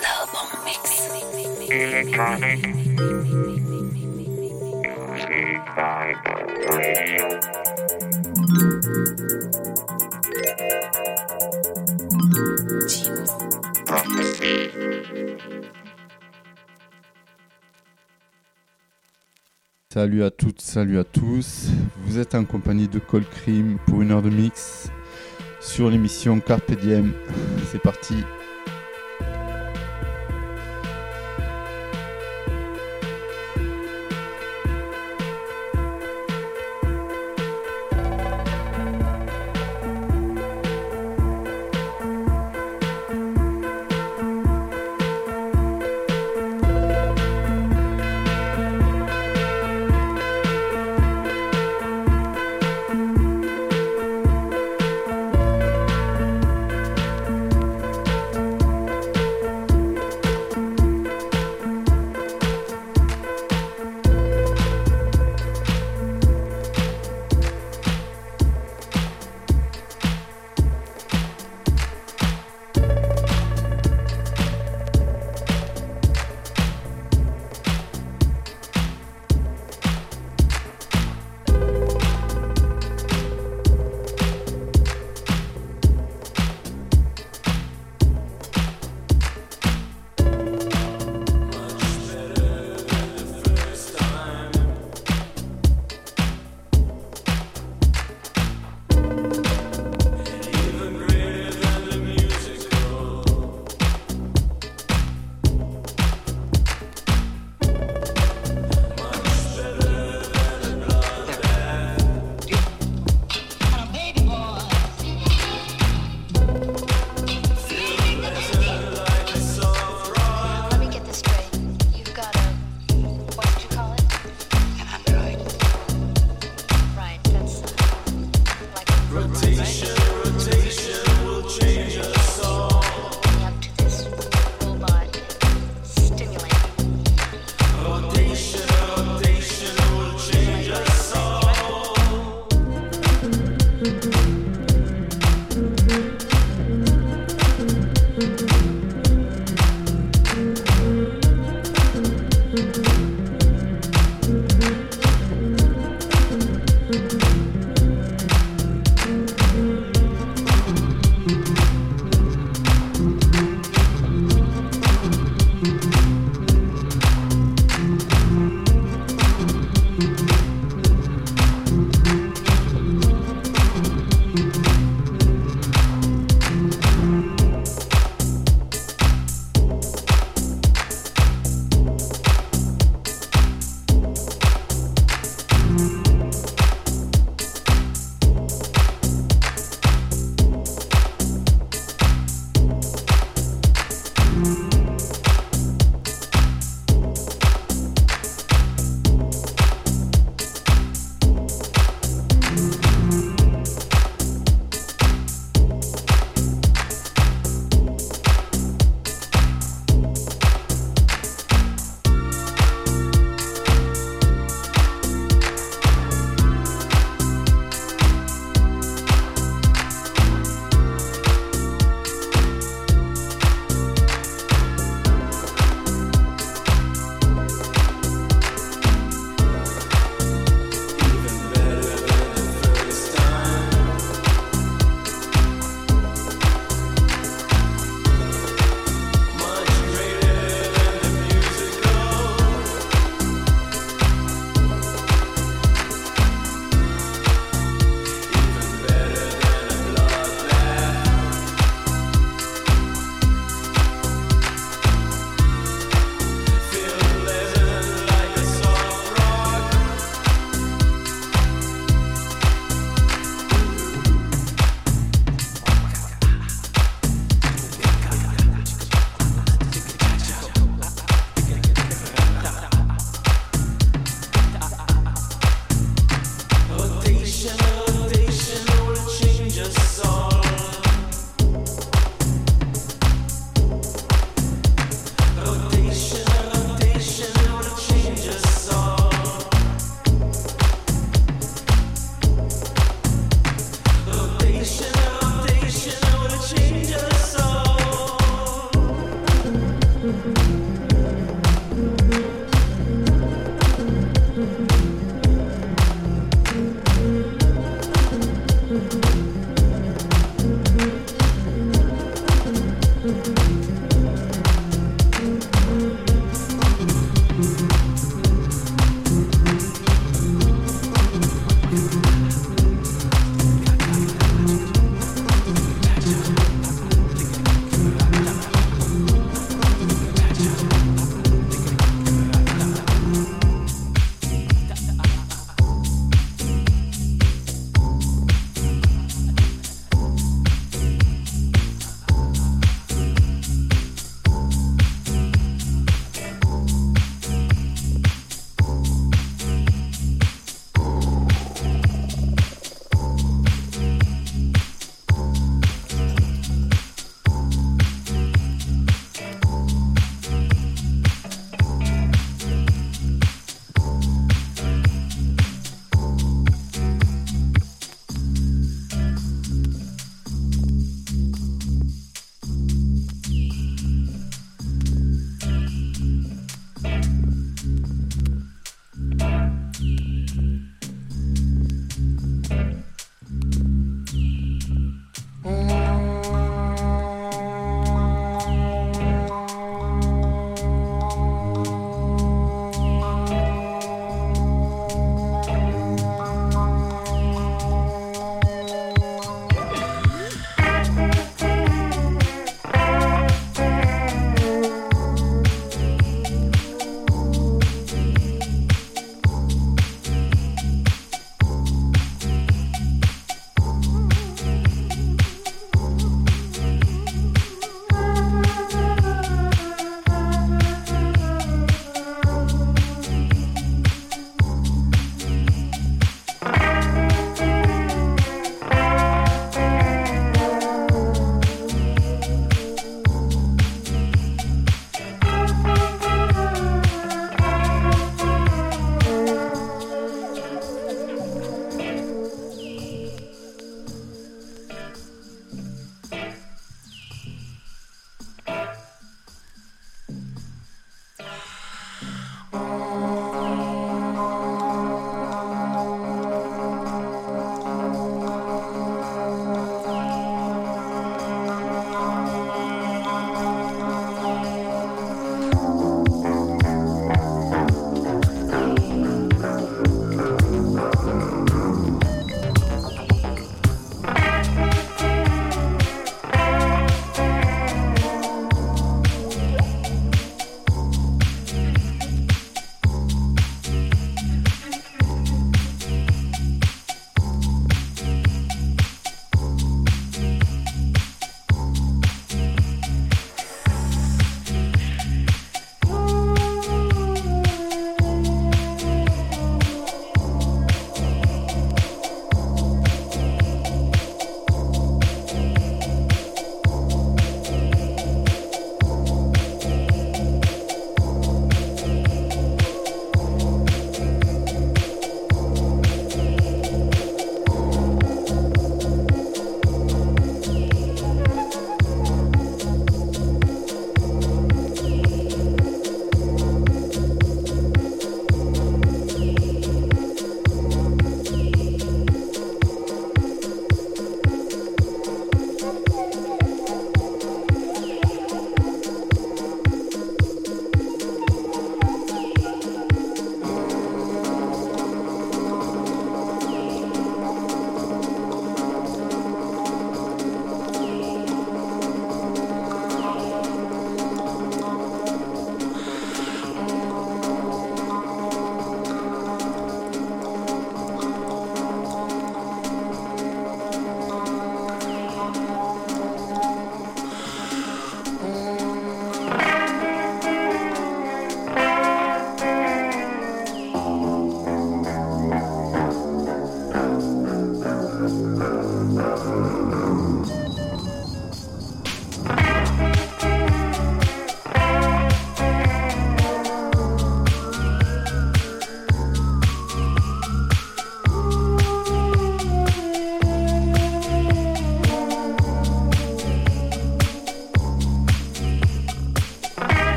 Le bon mix. Electronic. Music Vibe Radio. Demons Prophecy. Salut à toutes, salut à tous. Vous êtes en compagnie de Cold Cream pour une heure de mix sur l'émission Carpe Diem. C'est parti.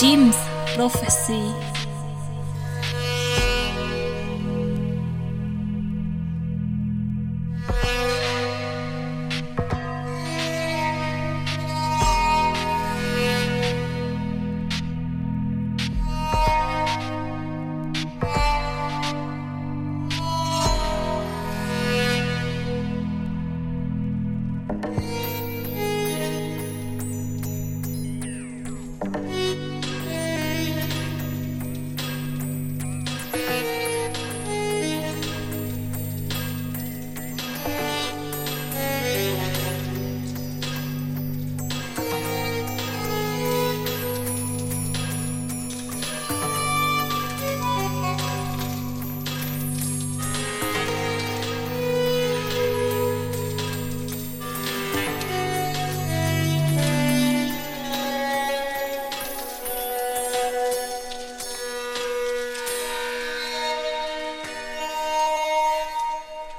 Demons prophecy.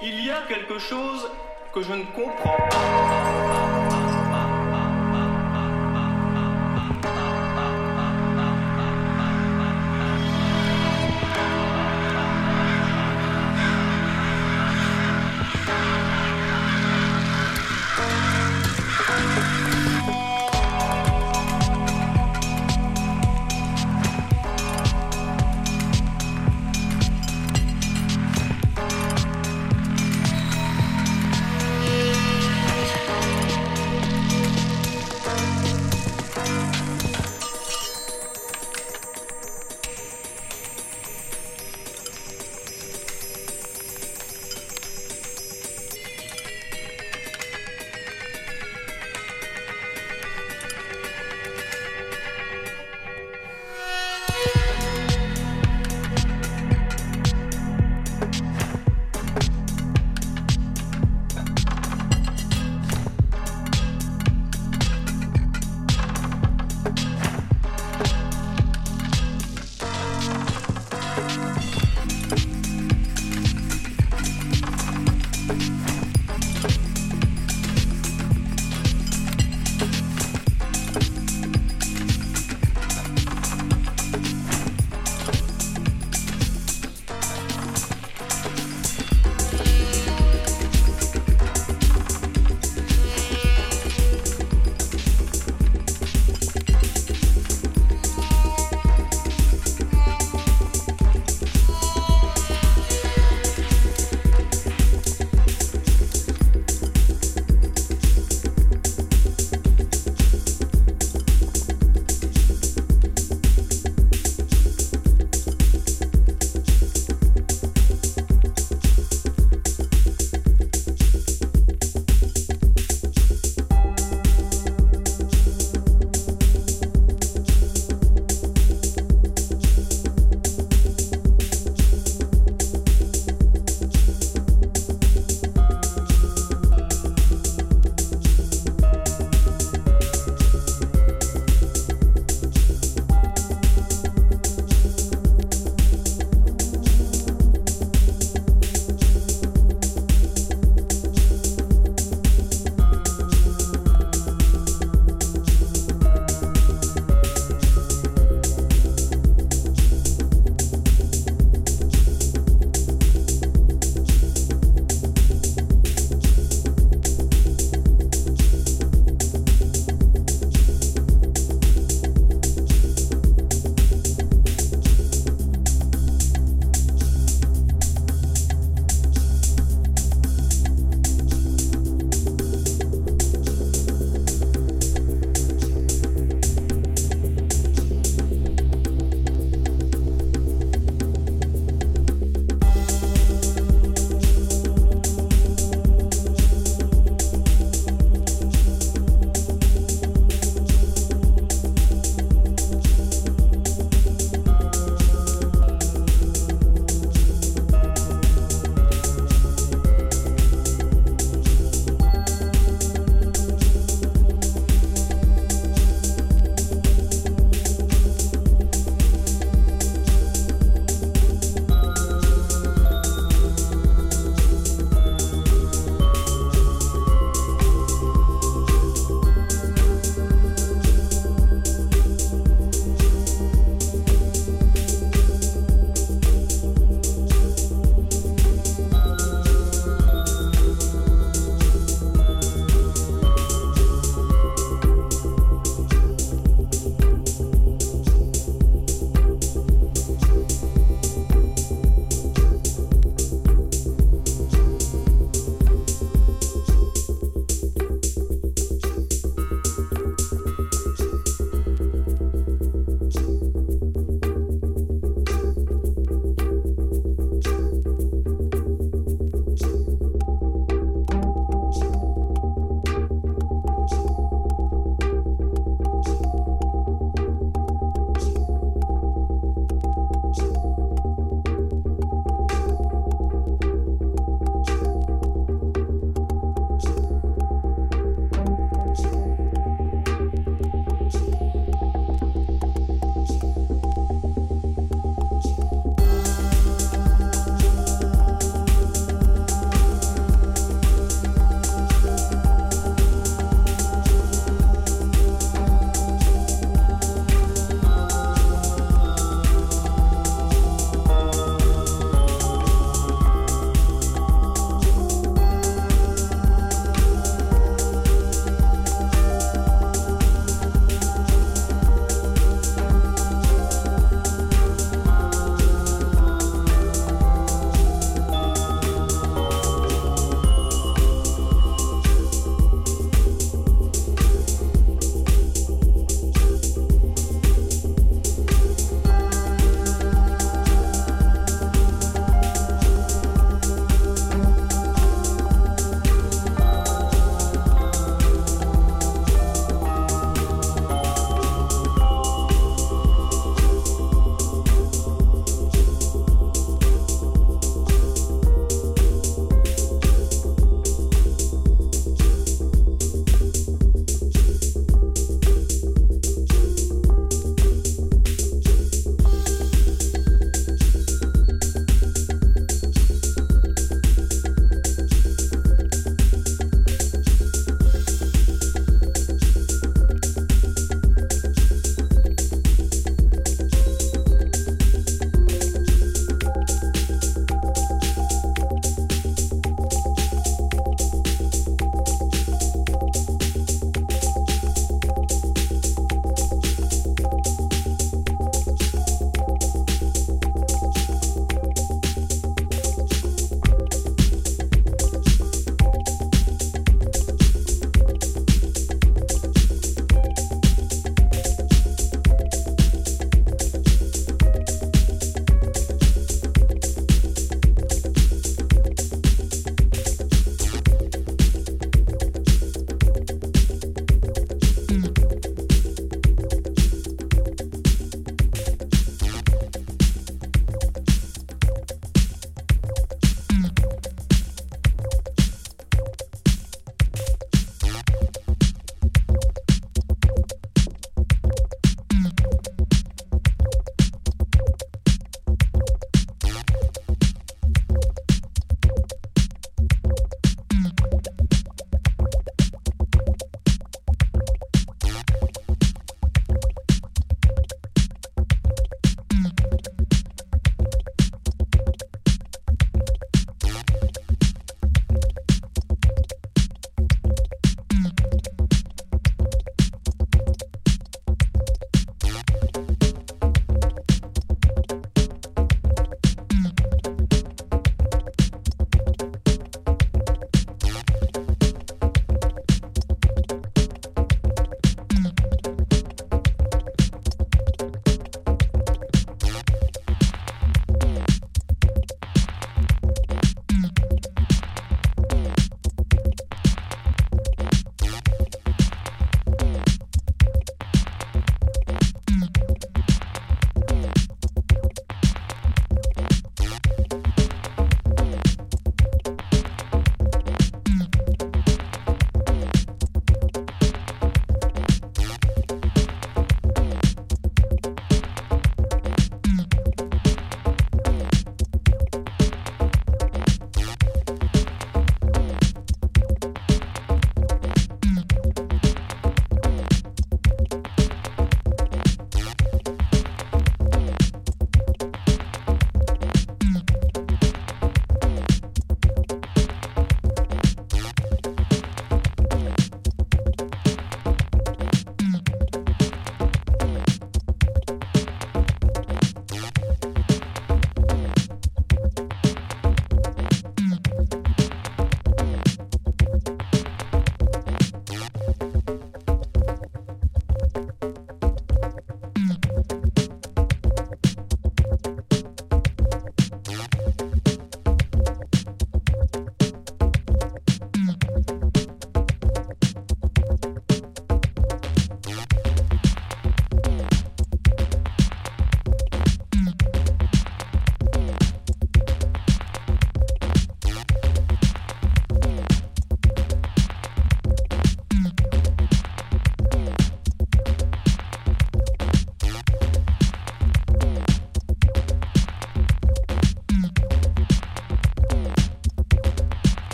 Il y a quelque chose que je ne comprends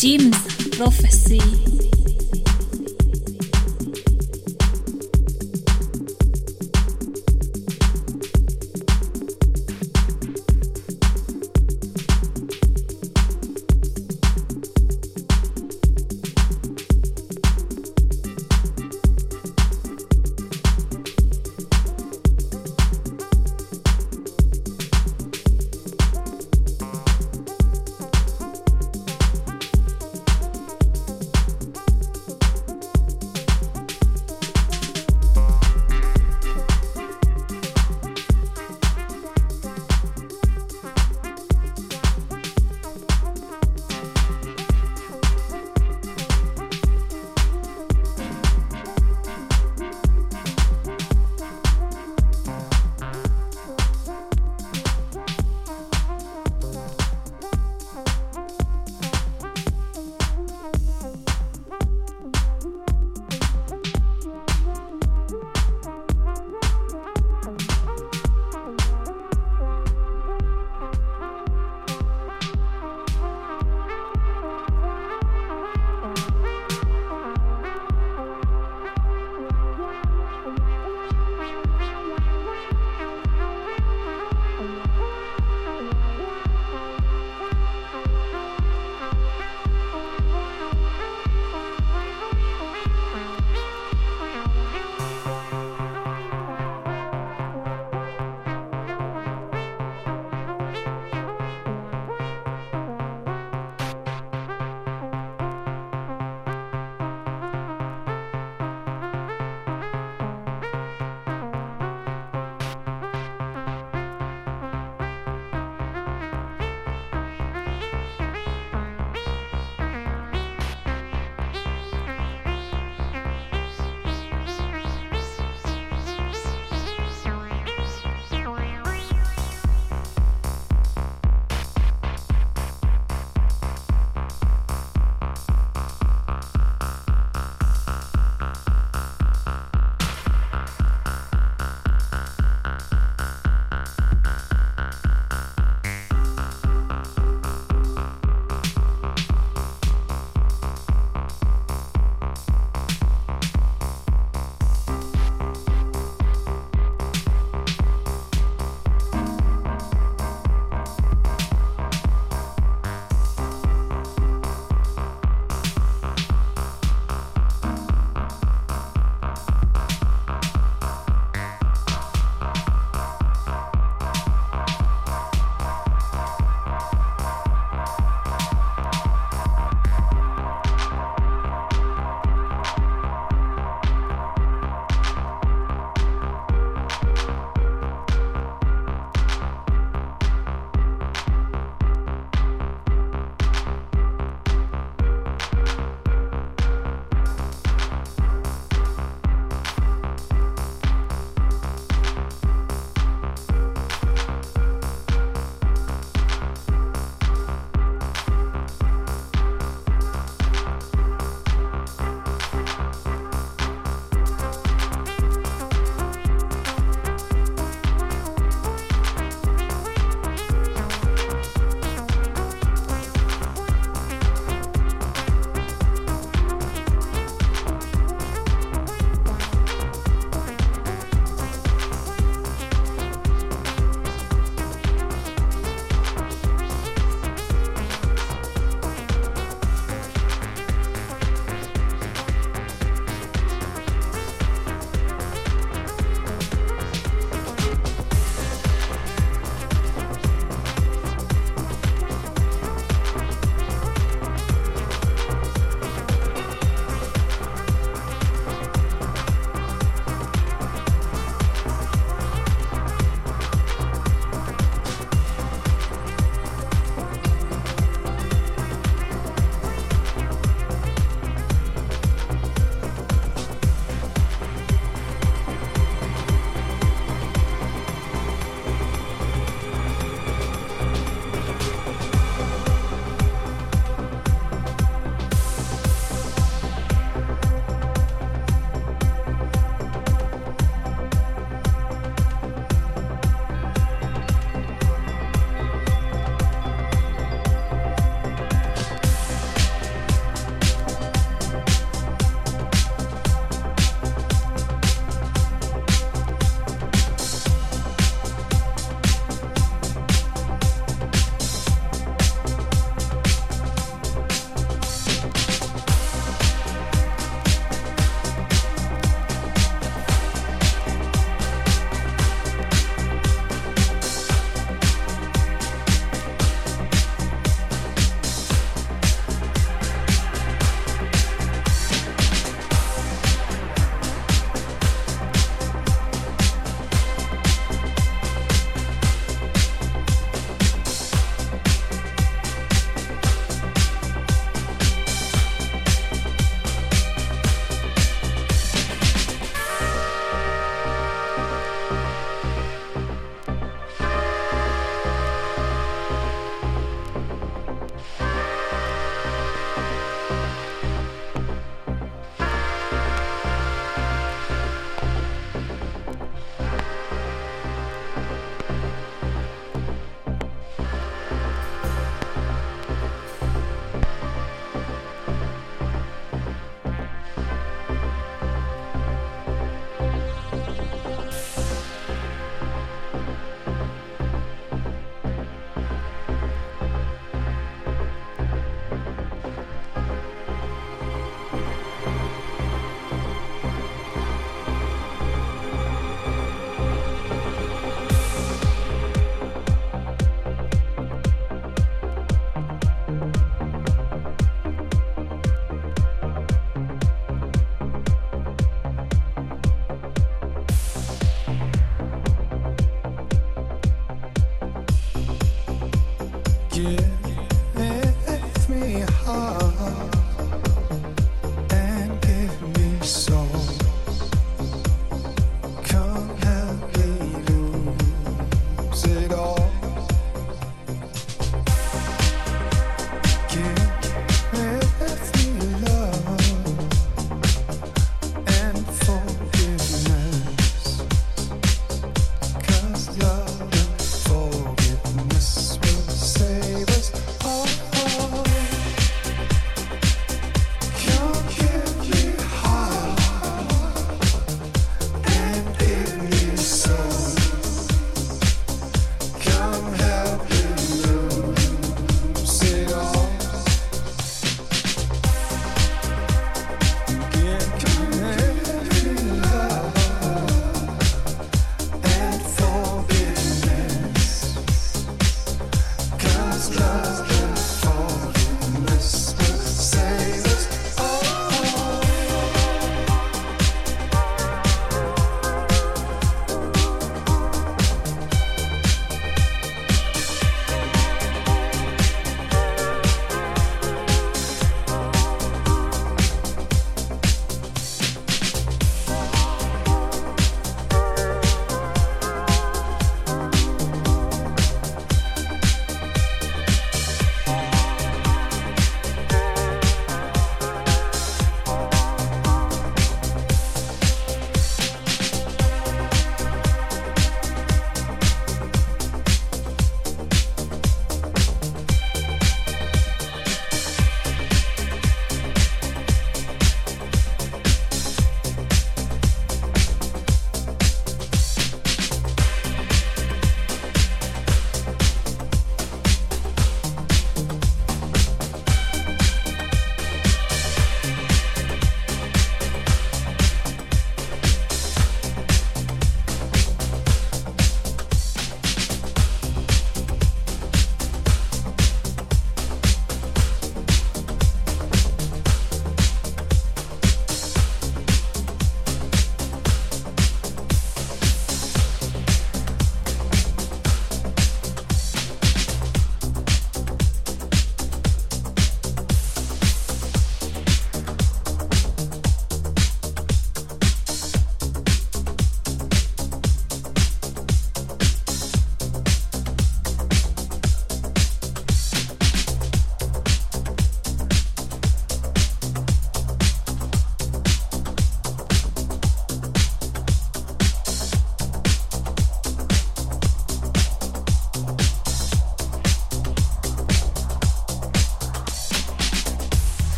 Demons prophecy.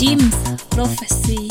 Demons prophecy.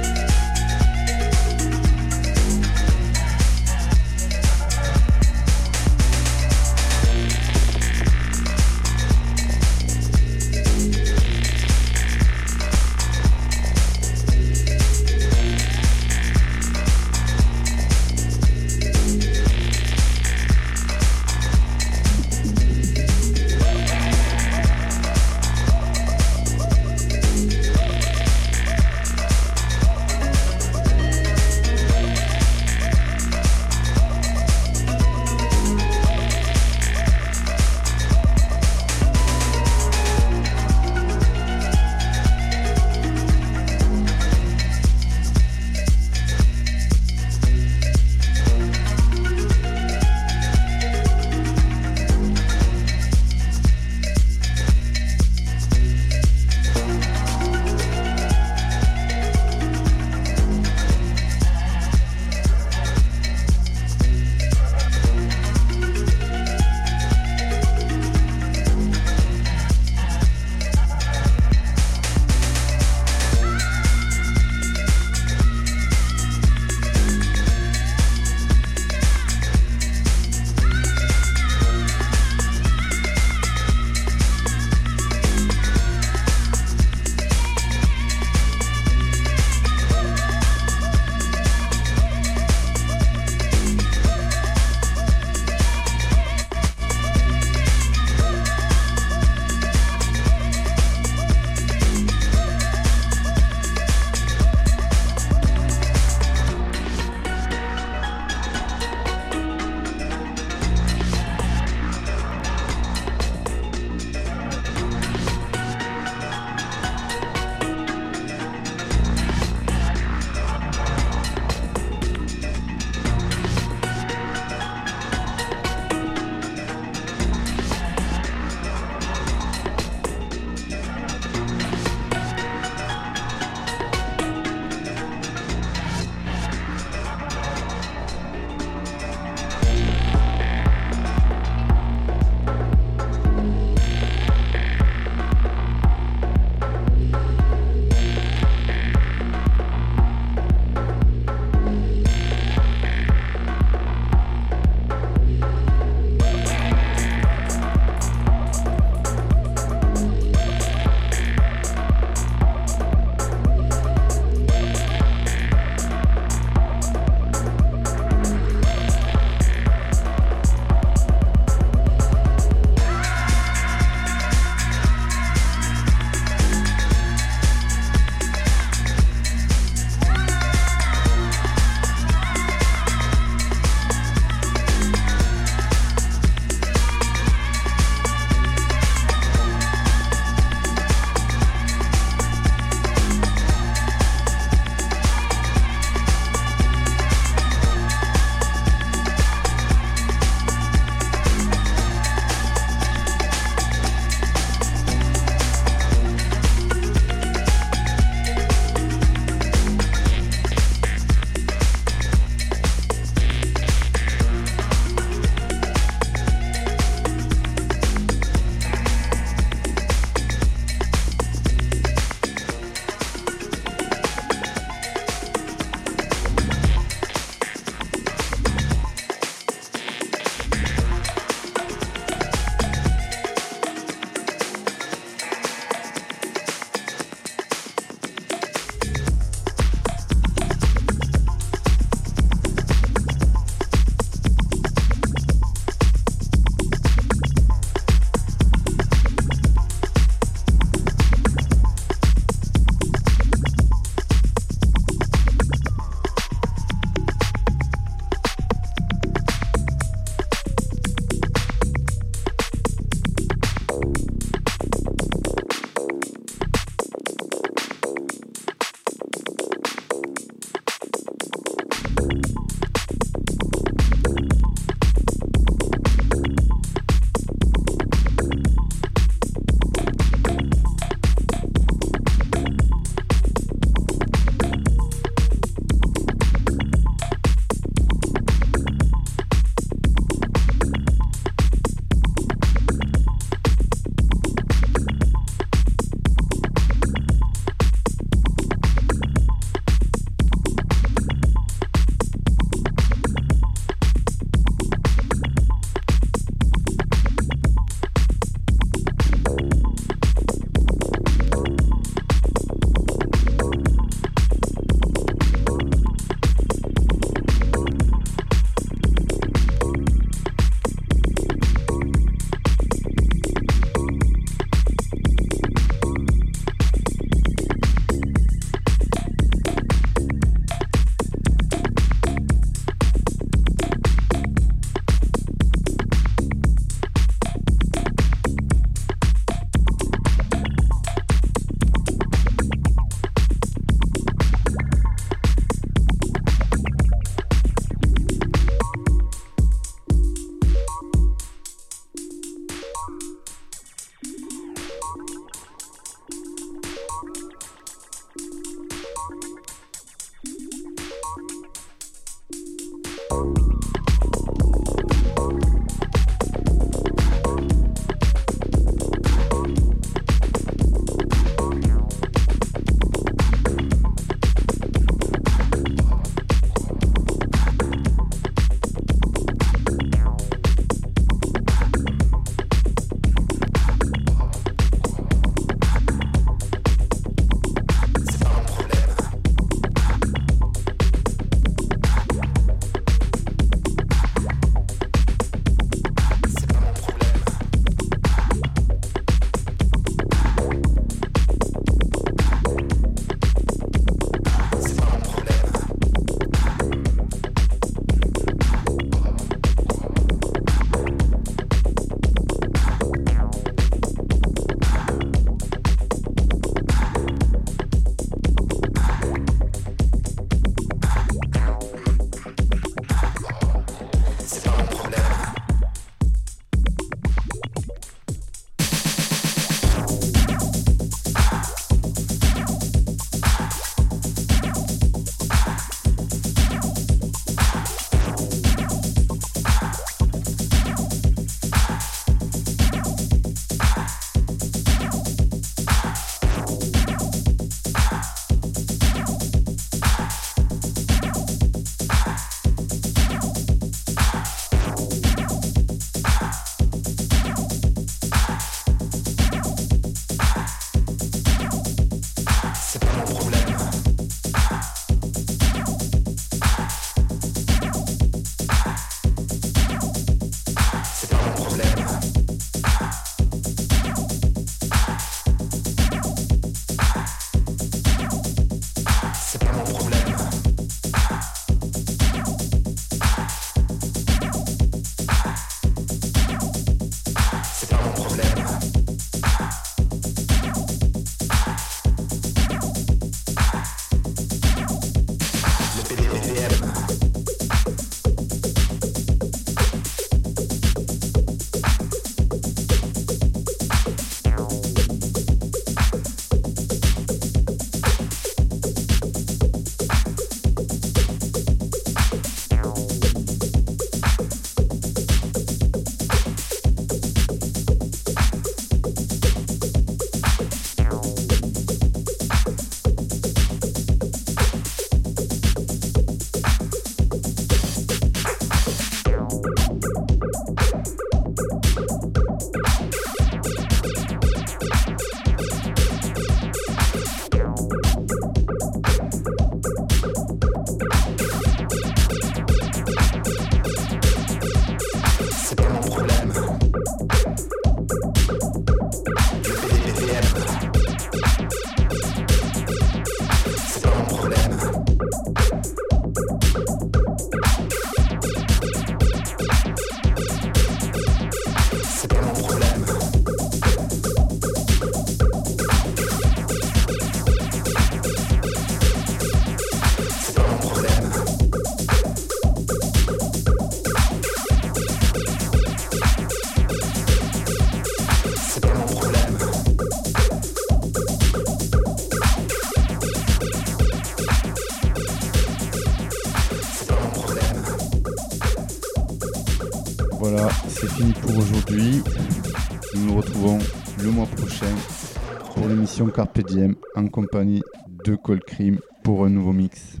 Carpe Diem en compagnie de Cold Cream pour un nouveau mix.